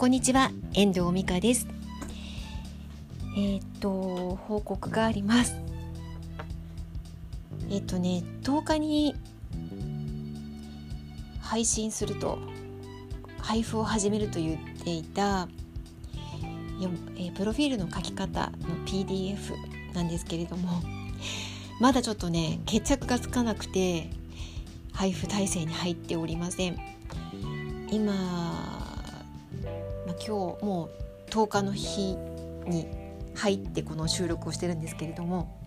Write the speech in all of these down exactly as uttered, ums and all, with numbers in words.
こんにちは、遠藤美香です。えっと報告があります。えっとねとおかに配信すると配布を始めると言っていたプロフィールの書き方の ピーディーエフ なんですけれども、まだちょっとね決着がつかなくて配布体制に入っておりません。今、まあ、今日もうとおかの日に入ってこの収録をしてるんですけれども、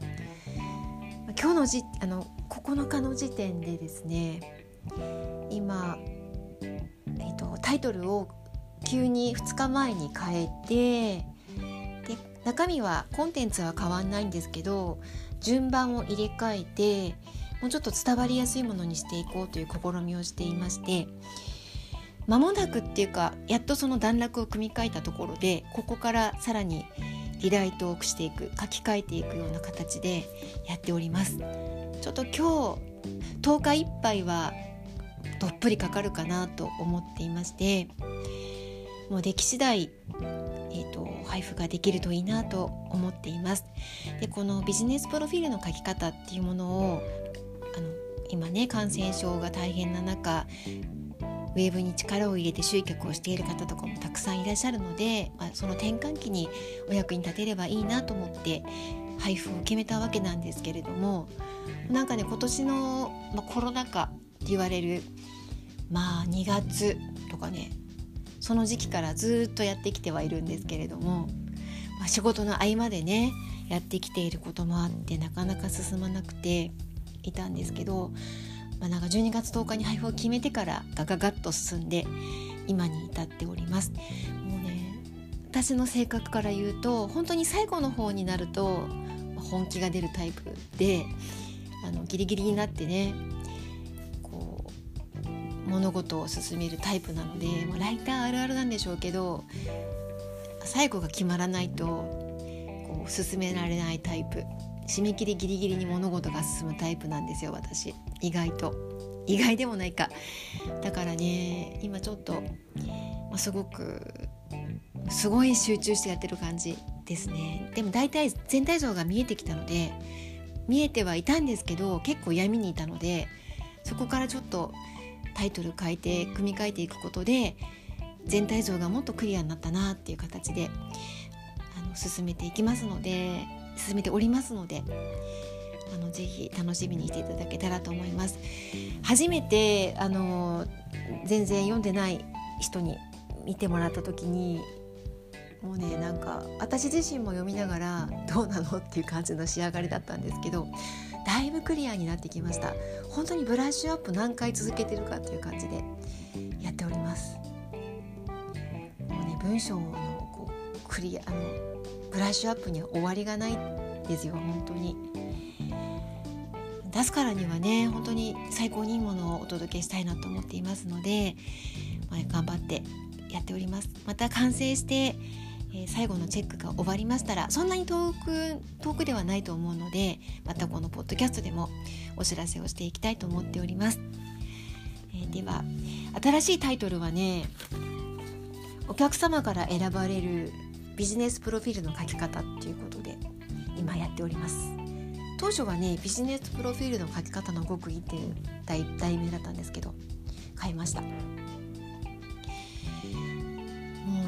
今日のじあのここのかの時点でですね、今、えっと、タイトルを急にふつかまえに変えて、で中身はコンテンツは変わんないんですけど、順番を入れ替えてもうちょっと伝わりやすいものにしていこうという試みをしていまして、間もなくっていうかやっとその段落を組み替えたところで、ここからさらにリライトをしていく、書き換えていくような形でやっております。ちょっと今日とおかいっぱいはどっぷりかかるかなと思っていまして、もうでき次第、えーと、配布ができるといいなと思っています。で、このビジネスプロフィールの書き方っていうものをあの今ね感染症が大変な中、ウェブに力を入れて集客をしている方とかもたくさんいらっしゃるので、まあ、その転換期にお役に立てればいいなと思って配布を決めたわけなんですけれども、なんかね今年の、まあ、コロナ禍って言われるまあにがつとかね、その時期からずっとやってきてはいるんですけれども、まあ、仕事の合間でねやってきていることもあってなかなか進まなくていたんですけど、まあ、なんかじゅうにがつとおかに配布を決めてからガガガッと進んで今に至っております。もうね、私の性格から言うと本当に最後の方になると本気が出るタイプで、あのギリギリになってね物事を進めるタイプなので、もうライターあるあるなんでしょうけど、最後が決まらないとこう進められないタイプ、締め切りギリギリに物事が進むタイプなんですよ、私。意外と意外でもないか。だからね今ちょっとすごくすごい集中してやってる感じですね。でも大体全体像が見えてきたので、見えてはいたんですけど結構闇にいたので、そこからちょっとタイトル変えて組み替えていくことで全体像がもっとクリアになったなっていう形であの進めていきますので進めておりますので、あのぜひ楽しみにしていただけたらと思います。初めてあの全然読んでない人に見てもらった時にもうね、なんか私自身も読みながらどうなのっていう感じの仕上がりだったんですけど、だいぶクリアになってきました。本当にブラッシュアップ何回続けてるかっていう感じでやっております。もうね、文章のこうクリアあのブラッシュアップには終わりがないですよ。本当に出すからにはね本当に最高にいいものをお届けしたいなと思っていますので、まあ、頑張ってやっております。また完成して最後のチェックが終わりましたら、そんなに遠く遠くではないと思うので、またこのポッドキャストでもお知らせをしていきたいと思っております。えー、では新しいタイトルはね、お客様から選ばれるビジネスプロフィールの書き方ということで今やっております。当初はねビジネスプロフィールの書き方の極意っていう 題, 題名だったんですけど変えました。も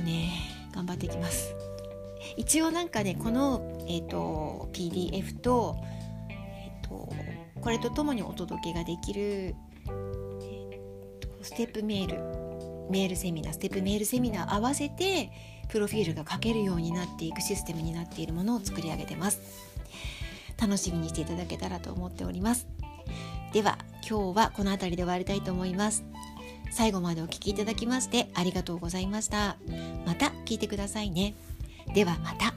うね頑張っていきます。一応なんかねこの、えー、と ピーディーエフ と,、えー、とこれとともにお届けができる、えー、とステップメールメールセミナーステップメールセミナー合わせてプロフィールが書けるようになっていくシステムになっているものを作り上げてます。楽しみにしていただけたらと思っております。では今日はこの辺りで終わりたいと思います。最後までお聞きいただきましてありがとうございました。また聞いてくださいね。ではまた。